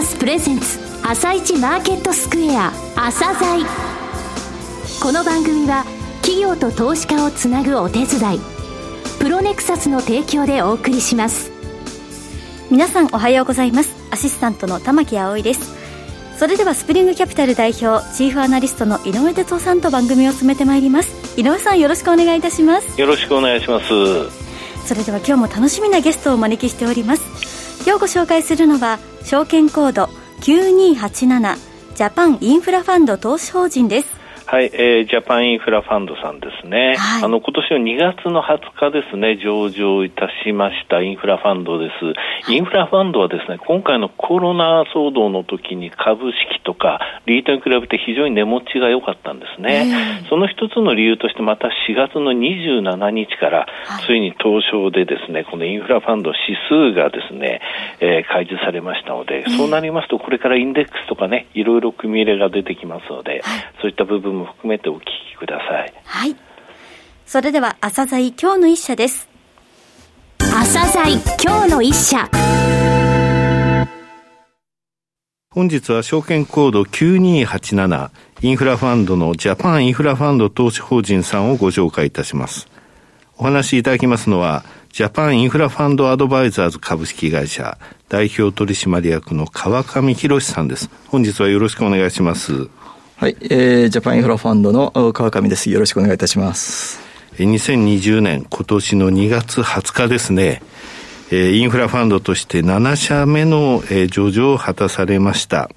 サスプレゼンツ朝一マーケットスクエア朝鮮。この番組は企業と投資家をつなぐお手伝い、プロネクサスの提供でお送りします。皆さんおはようございます。アシスタントの玉木葵です。それではスプリングキャピタル代表チーフアナリストの井上哲夫さんと番組を進めてまいります。井上さん、よろしくお願いいたします。よろしくお願いします。それでは今日も楽しみなゲストをお招きしております。今日ご紹介するのは証券コード9287ジャパンインフラファンド投資法人です。はい、ジャパンインフラファンドさんですね、はい、今年の2月の20日ですね、上場いたしましたインフラファンドです。インフラファンドはですね、今回のコロナ騒動の時に株式とかリートに比べて非常に値持ちが良かったんですね。その一つの理由としてまた4月の27日からついに東証でですね、このインフラファンド指数がですね、開示されましたので、そうなりますとこれからインデックスとかね、いろいろ組み入れが出てきますので、そういった部分も含めてお聞きください。はい。それでは朝鮮今日の一社です。朝鮮今日の一社。本日は証券コード9287インフラファンドのジャパンインフラファンド投資法人さんをご紹介いたします。お話しいただきますのはジャパンインフラファンドアドバイザーズ株式会社代表取締役の川上博さんです。本日はよろしくお願いします。はい、ジャパンインフラファンドの川上です。よろしくお願いいたします。2020年、今年の2月20日ですね、インフラファンドとして7社目の上場を果たされました。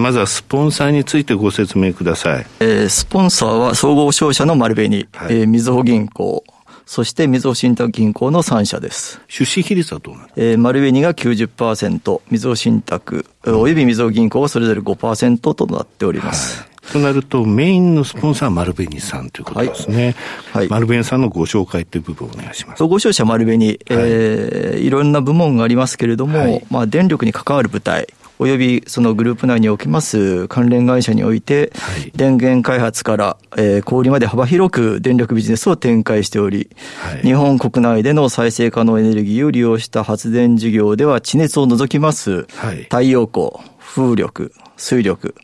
まずはスポンサーについてご説明ください。スポンサーは総合商社の丸紅、はい、みずほ銀行、そしてみずほ信託銀行の3社です。出資比率はどうなの？丸紅が 90%、みずほ信託、およびみずほ銀行はそれぞれ 5% となっております。はい、となるとメインのスポンサーは丸紅さんということですね、はいはい、丸紅さんのご紹介という部分をお願いします。総合商社丸紅、はい、いろんな部門がありますけれども、はい、電力に関わる部隊およびそのグループ内におきます関連会社において、はい、電源開発から、小売りまで幅広く電力ビジネスを展開しており、はい、日本国内での再生可能エネルギーを利用した発電事業では地熱を除きます、はい、太陽光、風力、水力、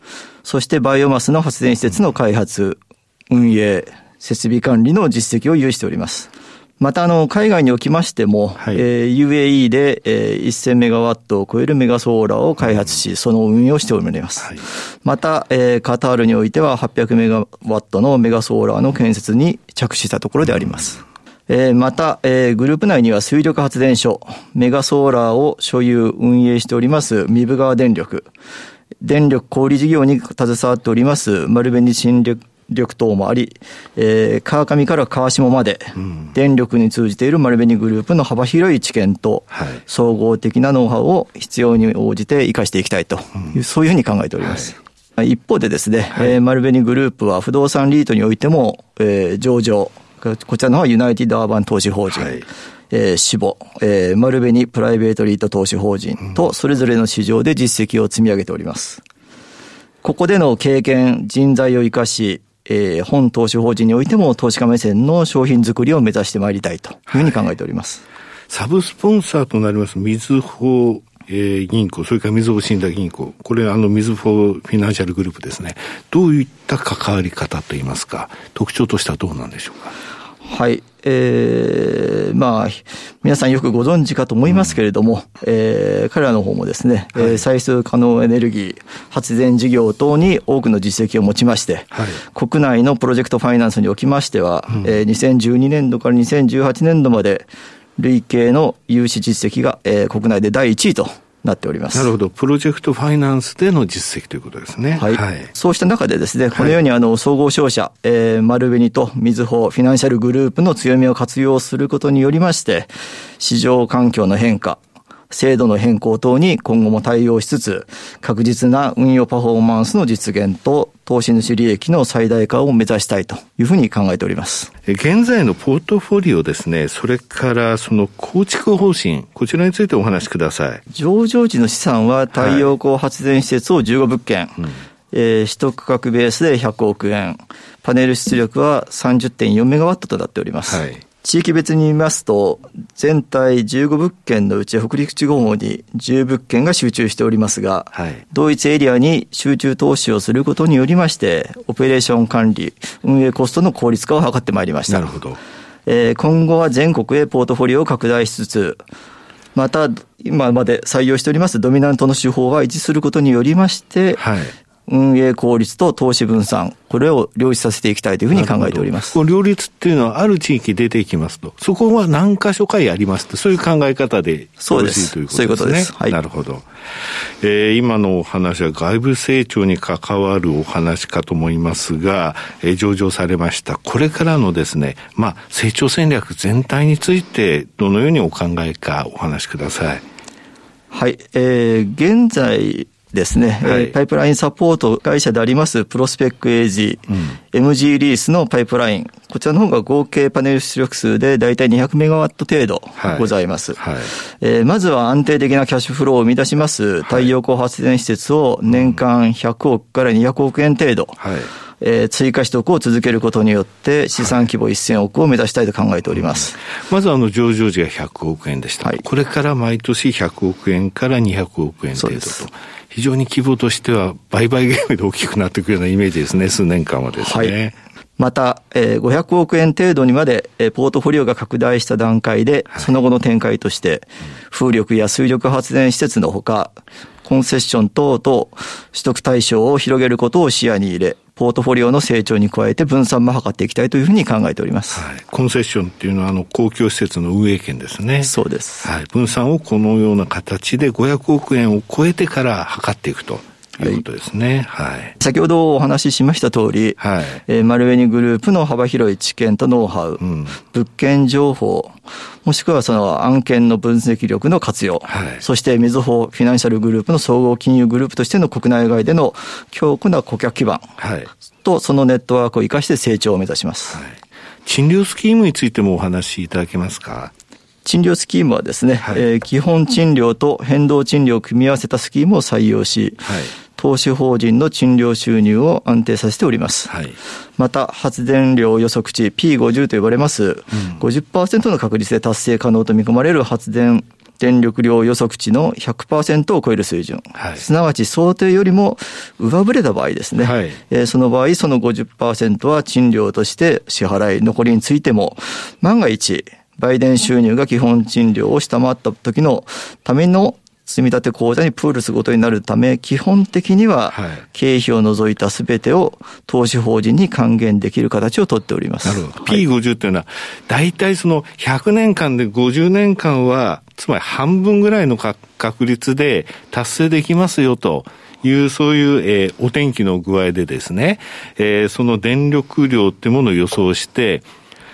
そしてバイオマスの発電施設の開発、運営、設備管理の実績を有しております。また海外におきましても、はい、UAE で、1000メガワットを超えるメガソーラーを開発し、その運用をしております。はい、また、カタールにおいては800メガワットのメガソーラーの建設に着手したところであります。また、グループ内には水力発電所、メガソーラーを所有運営しております三部川電力、電力小売事業に携わっております丸紅新緑等もあり、川上から川下まで、うん、電力に通じている丸紅グループの幅広い知見と、はい、総合的なノウハウを必要に応じて生かしていきたいという、うん、そういうふうに考えております。はい、一方でですね、はい、丸紅グループは不動産リートにおいても、上場、こちらの方はユナイティドアーバン投資法人、はい、シボ、丸紅プライベートリート投資法人とそれぞれの市場で実績を積み上げております。ここでの経験、人材を生かし、本投資法人においても投資家目線の商品作りを目指してまいりたいというふうに考えております。はい、サブスポンサーとなりますみずほ銀行、それからみずほ信託銀行、これはみずほフィナンシャルグループですね。どういった関わり方といいますか、特徴としてはどうなんでしょうか。はい、皆さんよくご存知かと思いますけれども、彼らの方もですね、はい、再生可能エネルギー発電事業等に多くの実績を持ちまして、はい、国内のプロジェクトファイナンスにおきましては、うん、2012年度から2018年度まで累計の融資実績が、国内で第1位となっております。なるほど、プロジェクトファイナンスでの実績ということですね。はい、はい、そうした中でですね、このように総合商社、丸紅とみずほフィナンシャルグループの強みを活用することによりまして、市場環境の変化、制度の変更等に今後も対応しつつ、確実な運用パフォーマンスの実現と投資主利益の最大化を目指したいというふうに考えております。現在のポートフォリオですね、それからその構築方針、こちらについてお話しください。上場時の資産は太陽光発電施設を15物件、はい、取得価格ベースで100億円、パネル出力は 30.4 メガワットとなっております。はい、地域別に見ますと、全体15物件のうち北陸地方に10物件が集中しておりますが、はい、同一エリアに集中投資をすることによりまして、オペレーション管理、運営コストの効率化を図ってまいりました。なるほど。今後は全国へポートフォリオを拡大しつつ、また今まで採用しておりますドミナントの手法は維持することによりまして、はい、運営効率と投資分散、これを両立させていきたいというふうに考えております。この両立っていうのはある地域出てきますと、そこは何か所かやりますと、そういう考え方でよろしいということですね。そういうことです、はい、なるほど、今のお話は外部成長に関わるお話かと思いますが、上場されましたこれからのですね、成長戦略全体についてどのようにお考えかお話しください。はい、現在ですね、はい、パイプラインサポート会社でありますプロスペック AG、MG リースのパイプライン、こちらの方が合計パネル出力数でだいたい200メガワット程度ございます、はいはい。まずは安定的なキャッシュフローを生み出します太陽光発電施設を年間100億から200億円程度、はい、追加取得を続けることによって資産規模1000億を目指したいと考えております、はい。まず上場時が100億円でした、はい、これから毎年100億円から200億円程度と、非常に規模としては売買ゲームで大きくなっていくようなイメージですね、数年間はですね、はい。また500億円程度にまでポートフォリオが拡大した段階で、その後の展開として風力や水力発電施設のほかコンセッション等々取得対象を広げることを視野に入れ、ポートフォリオの成長に加えて分散も図っていきたいというふうに考えております、はい。コンセッションっていうのは公共施設の運営権ですね。そうです、はい。分散をこのような形で500億円を超えてから図っていくということですね、はいはい。先ほどお話ししました通り、はい、丸紅グループの幅広い知見とノウハウ、物件情報、もしくはその案件の分析力の活用、はい、そしてみずほフィナンシャルグループの総合金融グループとしての国内外での強固な顧客基盤と、そのネットワークを生かして成長を目指します、はい。賃料スキームについてもお話しいただけますか。賃料スキームはですね、はい、基本賃料と変動賃料を組み合わせたスキームを採用し、はい、投資法人の賃料収入を安定させております、はい。また発電量予測値 P50 と呼ばれます、50% の確率で達成可能と見込まれる発電電力量予測値の 100% を超える水準、はい、すなわち想定よりも上振れた場合ですね、はい、その場合その 50% は賃料として支払い、残りについても万が一売電収入が基本賃料を下回った時のための積み立て口座にプールすることになるため、基本的には経費を除いたすべてを投資法人に還元できる形をとっております。なるほど。はい、P50 というのはだいたいその100年間で50年間はつまり半分ぐらいの確率で達成できますよというそういう、お天気の具合でですね、その電力量ってものを予想して、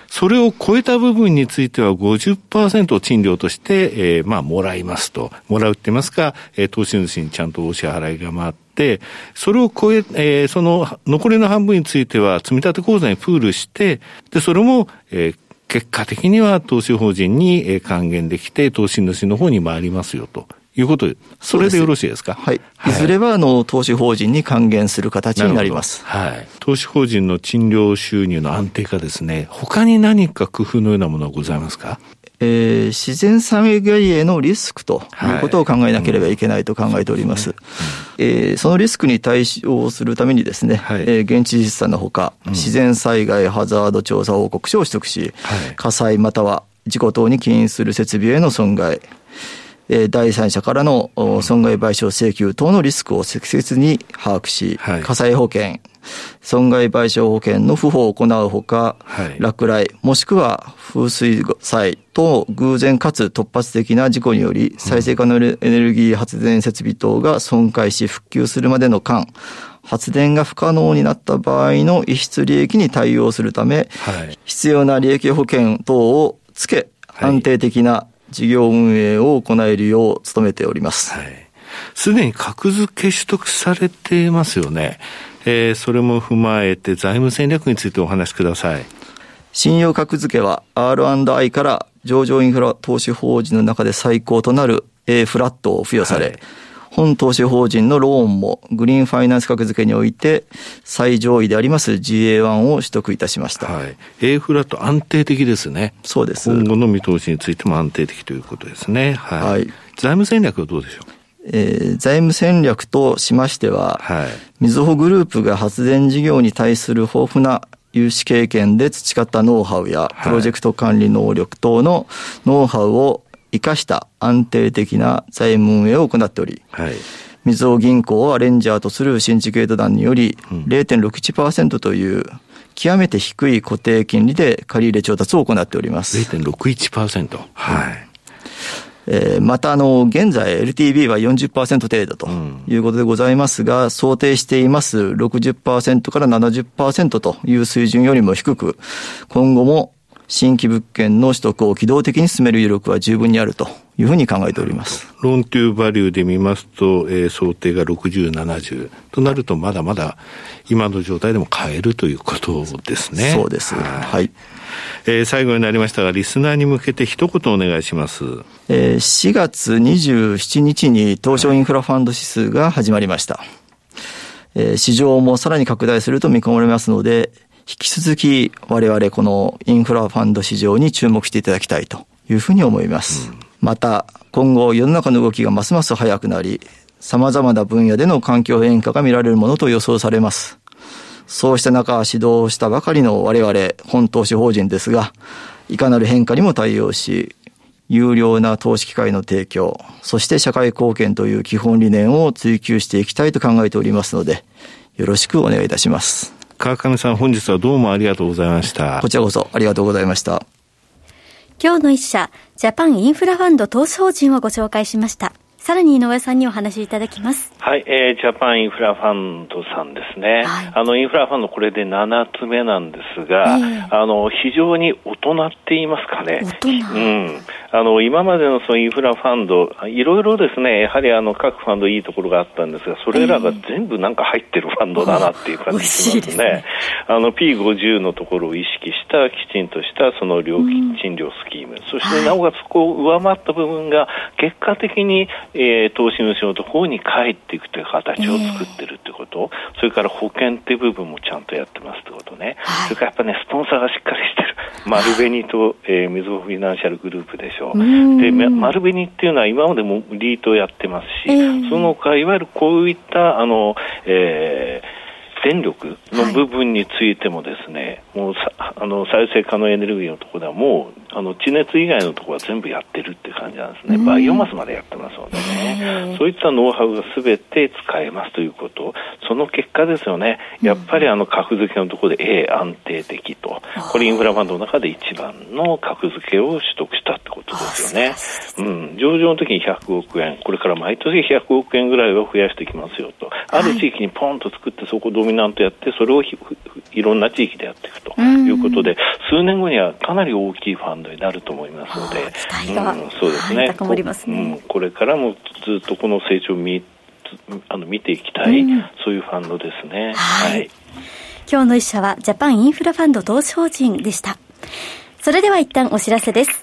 それを超えた部分については 50% を賃料として、もらいますと。もらうって言いますか、投資主にちゃんとお支払いが回って、それを超え、その残りの半分については積立口座にプールして、で、それも、結果的には投資法人に、還元できて、投資主の方に回りますよと。いうことで、それでよろしいですか。はい、はい。いずれは投資法人に還元する形になります。はい。投資法人の賃料収入の安定化ですね。他に何か工夫のようなものはございますか。自然災害へのリスクということを考えなければいけないと考えております。そのリスクに対応するためにですね、はい、現地実産のほか、自然災害ハザード調査報告書を取得し、はい、火災または事故等に起因する設備への損害、第三者からの損害賠償請求等のリスクを適切に把握し、はい、火災保険、損害賠償保険の付保を行うほか、はい、落雷もしくは風水災等偶然かつ突発的な事故により再生可能エネルギー発電設備等が損壊し復旧するまでの間、発電が不可能になった場合の逸失利益に対応するため、はい、必要な利益保険等をつけ、安定的な、はい、事業運営を行えるよう努めております。はい。すでに格付け取得されてますよね。それも踏まえて財務戦略についてお話しください。信用格付けは R&I から上場インフラ投資法人の中で最高となる A フラットを付与され、はい、本投資法人のローンもグリーンファイナンス格付けにおいて最上位であります GA1 を取得いたしました。はい、A フラット安定的ですね。そうです。今後の見通しについても安定的ということですね。はい。はい、財務戦略はどうでしょう。財務戦略としましては、みずほグループが発電事業に対する豊富な融資経験で培ったノウハウやプロジェクト管理能力等のノウハウを生かした安定的な財務運営を行っており、みずほ銀行をアレンジャーとするシンジケート団により 0.61% という極めて低い固定金利で借り入れ調達を行っております。 0.61%、 はい。また現在 LTV は 40% 程度ということでございますが、想定しています 60% から 70% という水準よりも低く、今後も新規物件の取得を機動的に進める余力は十分にあるというふうに考えております。ローントゥーバリューで見ますと、想定が60、70となると、まだまだ今の状態でも買えるということですね。そうです。はい。最後になりましたが、リスナーに向けて一言お願いします。4月27日に東証インフラファンド指数が始まりました。市場もさらに拡大すると見込まれますので、引き続き我々このインフラファンド市場に注目していただきたいというふうに思います。また今後世の中の動きがますます早くなり、様々な分野での環境変化が見られるものと予想されます。そうした中、指導したばかりの我々本投資法人ですが、いかなる変化にも対応し、有料な投資機会の提供、そして社会貢献という基本理念を追求していきたいと考えておりますので、よろしくお願いいたします。川上さん、本日はどうもありがとうございました。こちらこそありがとうございました。今日の一社、ジャパンインフラファンド投資法人をご紹介しました。さらに井上さんにお話しいただきます。はい、ジャパンインフラファンドさんですね。はい、インフラファンド、これで7つ目なんですが、非常に大人って言いますかね。大人。今までのそのインフラファンド、いろいろですね、やはり各ファンドいいところがあったんですが、それらが全部なんか入ってるファンドだなっていう感じですね。美味しいですね。P50 のところを意識したきちんとしたその料金賃料スキーム、そしてなおかつこう上回った部分が結果的に投資の仕事の方に帰っていくという形を作ってるということ、それから保険という部分もちゃんとやってますということね。はい、それからやっぱね、スポンサーがしっかりしてる丸紅と、みずほフィナンシャルグループでしょう。で、丸紅っていうのは今までもリートをやってますし、その他いわゆるこういった電力の部分についてもですね、もう再生可能エネルギーのところではもう地熱以外のところは全部やってるって感じなんですね。バイオマスまでやってますのでね、そういったノウハウが全て使えますということ、その結果ですよね。やっぱり格付けのところで A 安定的と、これインフラファンドの中で一番の格付けを取得したってことですよね。上場の時に100億円、これから毎年100億円ぐらいは増やしていきますよと、ある地域にポンと作って、そこをドミナントやって、それをいろんな地域でやっていくということで、数年後にはかなり大きいファンドになると思いますので、期待が高まりますね。これからもずっとこの成長を見ていきたい、そういうファンドですね。はい、今日の一社はジャパンインフラファンド投資法人でした。それでは一旦お知らせです。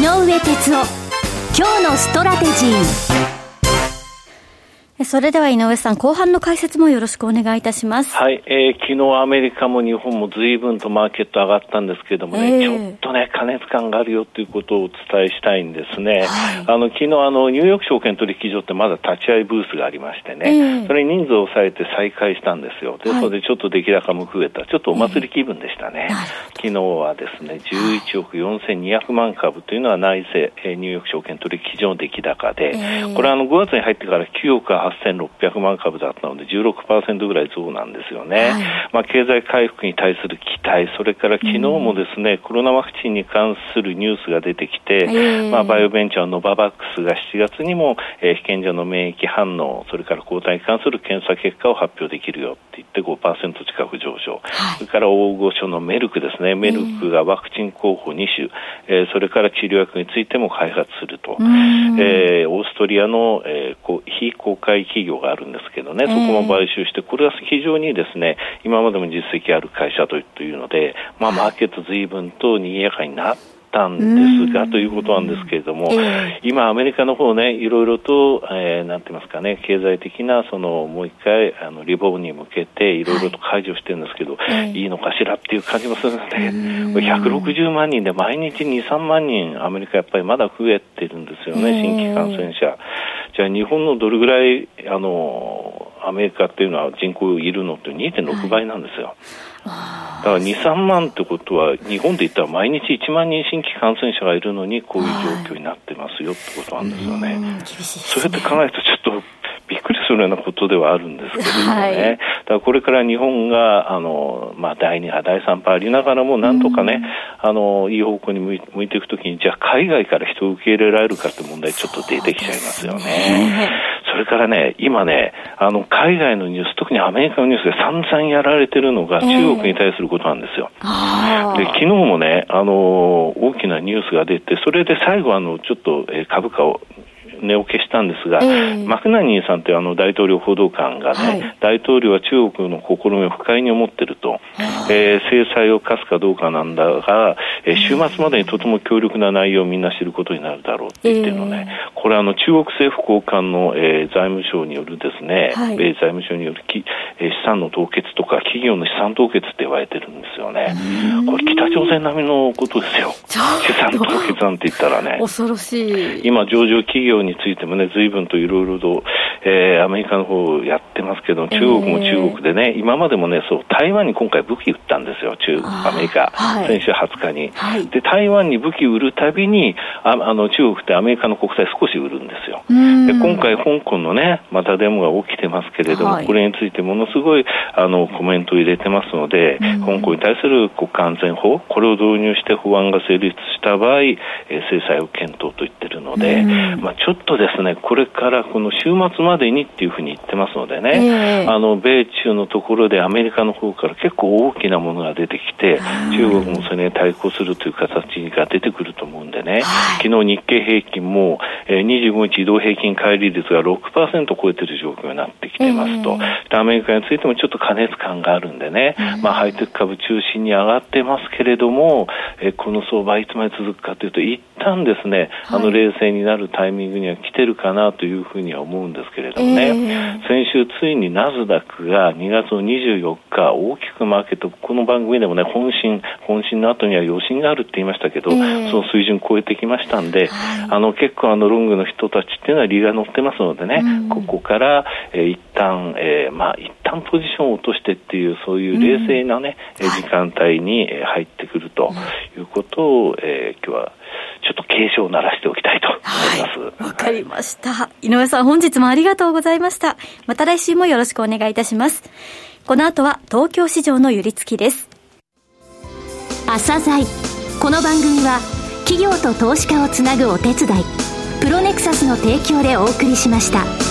井上哲夫、今日のストラテジー。それでは井上さん、後半の解説もよろしくお願いいたします。はい、昨日アメリカも日本も随分とマーケット上がったんですけれどもね、ちょっとね、過熱感があるよということをお伝えしたいんですね。はい、昨日ニューヨーク証券取引所ってまだ立ち会いブースがありましてね、それに人数を抑えて再開したんですよ。で、それでちょっと出来高も増えた、ちょっとお祭り気分でしたね。昨日はですね、11億4200万株というのはニューヨーク証券取引所の出来高で、これ5月に入ってから9億8600万株だったので 16% ぐらい増なんですよね、はい。経済回復に対する期待、それから昨日もですね、コロナワクチンに関するニュースが出てきて、バイオベンチャーのノババックスが7月にも、被験者の免疫反応、それから抗体に関する検査結果を発表できるよって言って 5% 近く上昇、はい。それから大御所のメルクですね、メルクがワクチン候補2種、それから治療薬についても開発すると、オーストリアの、非公開企業があるんですけどね、そこも買収して、これは非常にですね、今までも実績ある会社というので、マーケット随分と賑やかになったんですがということなんですけれども、今アメリカの方ね、いろいろと、なんて言いますかね、経済的なそのもう一回リボンに向けていろいろと解除してるんですけど、いいのかしらっていう感じもするので、160万人で毎日 2,3 万人アメリカやっぱりまだ増えてるんですよね、新規感染者。じゃあ日本のどれぐらいアメリカっていうのは人口いるのって 2.6 倍なんですよ、はい。だから 2,3 万ってことは日本で言ったら毎日1万人新規感染者がいるのにこういう状況になってますよってことなんですよね、はい。そうやって考えるとちょっとびっくりするようなことではあるんですけどもね、はい。だからこれから日本が第2波第3波ありながらもなんとかね、いい方向に向いていくときに、じゃあ海外から人を受け入れられるかって問題ちょっと出てきちゃいますよね。それからね、今ね、海外のニュース、特にアメリカのニュースで散々やられてるのが中国に対することなんですよ。で、昨日もね、大きなニュースが出て、それで最後ちょっと株価を値を消したんですが、マクナニーさんという大統領報道官がね、はい、大統領は中国の試みを不快に思っていると、制裁を科すかどうかなんだが、週末までにとても強力な内容をみんな知ることになるだろうって言ってるのね、これ中国政府高官の、財務省によるですね、はい、米財務省による資産の凍結とか企業の資産凍結って言われてるんですよね。これ北朝鮮並みのことですよ、資産凍結なんて言ったらね。恐ろしい。今上場企業についてもね、随分といろいろと、アメリカの方やってますけど、中国も中国でね、今までもね、そう、台湾に今回武器売ったんですよ、アメリカ、はい、先週20日に、はい。で、台湾に武器売るたびに中国ってアメリカの国債少し売るんですよ。で、今回香港のね、またデモが起きてますけれども、はい、これについてものすごいコメントを入れてますので、香港に対する国家安全法、これを導入して法案が成立した場合、制裁を検討と言ってるので、ちょっとですね、これからこの週末までにっていうふうに言ってますのでね、米中のところでアメリカの方から結構大きなものが出てきて、中国もそれに対抗するという形が出てくると思うんでね、昨日日経平均も、25日移動平均乖離率が 6% 超えている状況になってきてますと、アメリカについてもちょっと過熱感があるんでね、ハイテク株中心に上がってますけれども、この相場いつまで続くかというと、一旦ですね、冷静になるタイミングには来てるかなというふうには思うんですけれどもね、先週ついにナスダックが2月の24日大きくマーケット、この番組でもね、本震の後には余震があるって言いましたけど、その水準を超えてきましたんで、結構ロングの人たちっていうのは利が乗ってますのでね、ここから、一旦ポジションを落としてっていう、そういう冷静なね、時間帯に入ってくるということを、今日はちょっと警鐘を鳴らしておきたいと思います。わかりました、はい。井上さん、本日もありがとうございました。また来週もよろしくお願いいたします。この後は東京市場の寄り付きです。朝鮮。この番組は企業と投資家をつなぐお手伝い、プロネクサスの提供でお送りしました。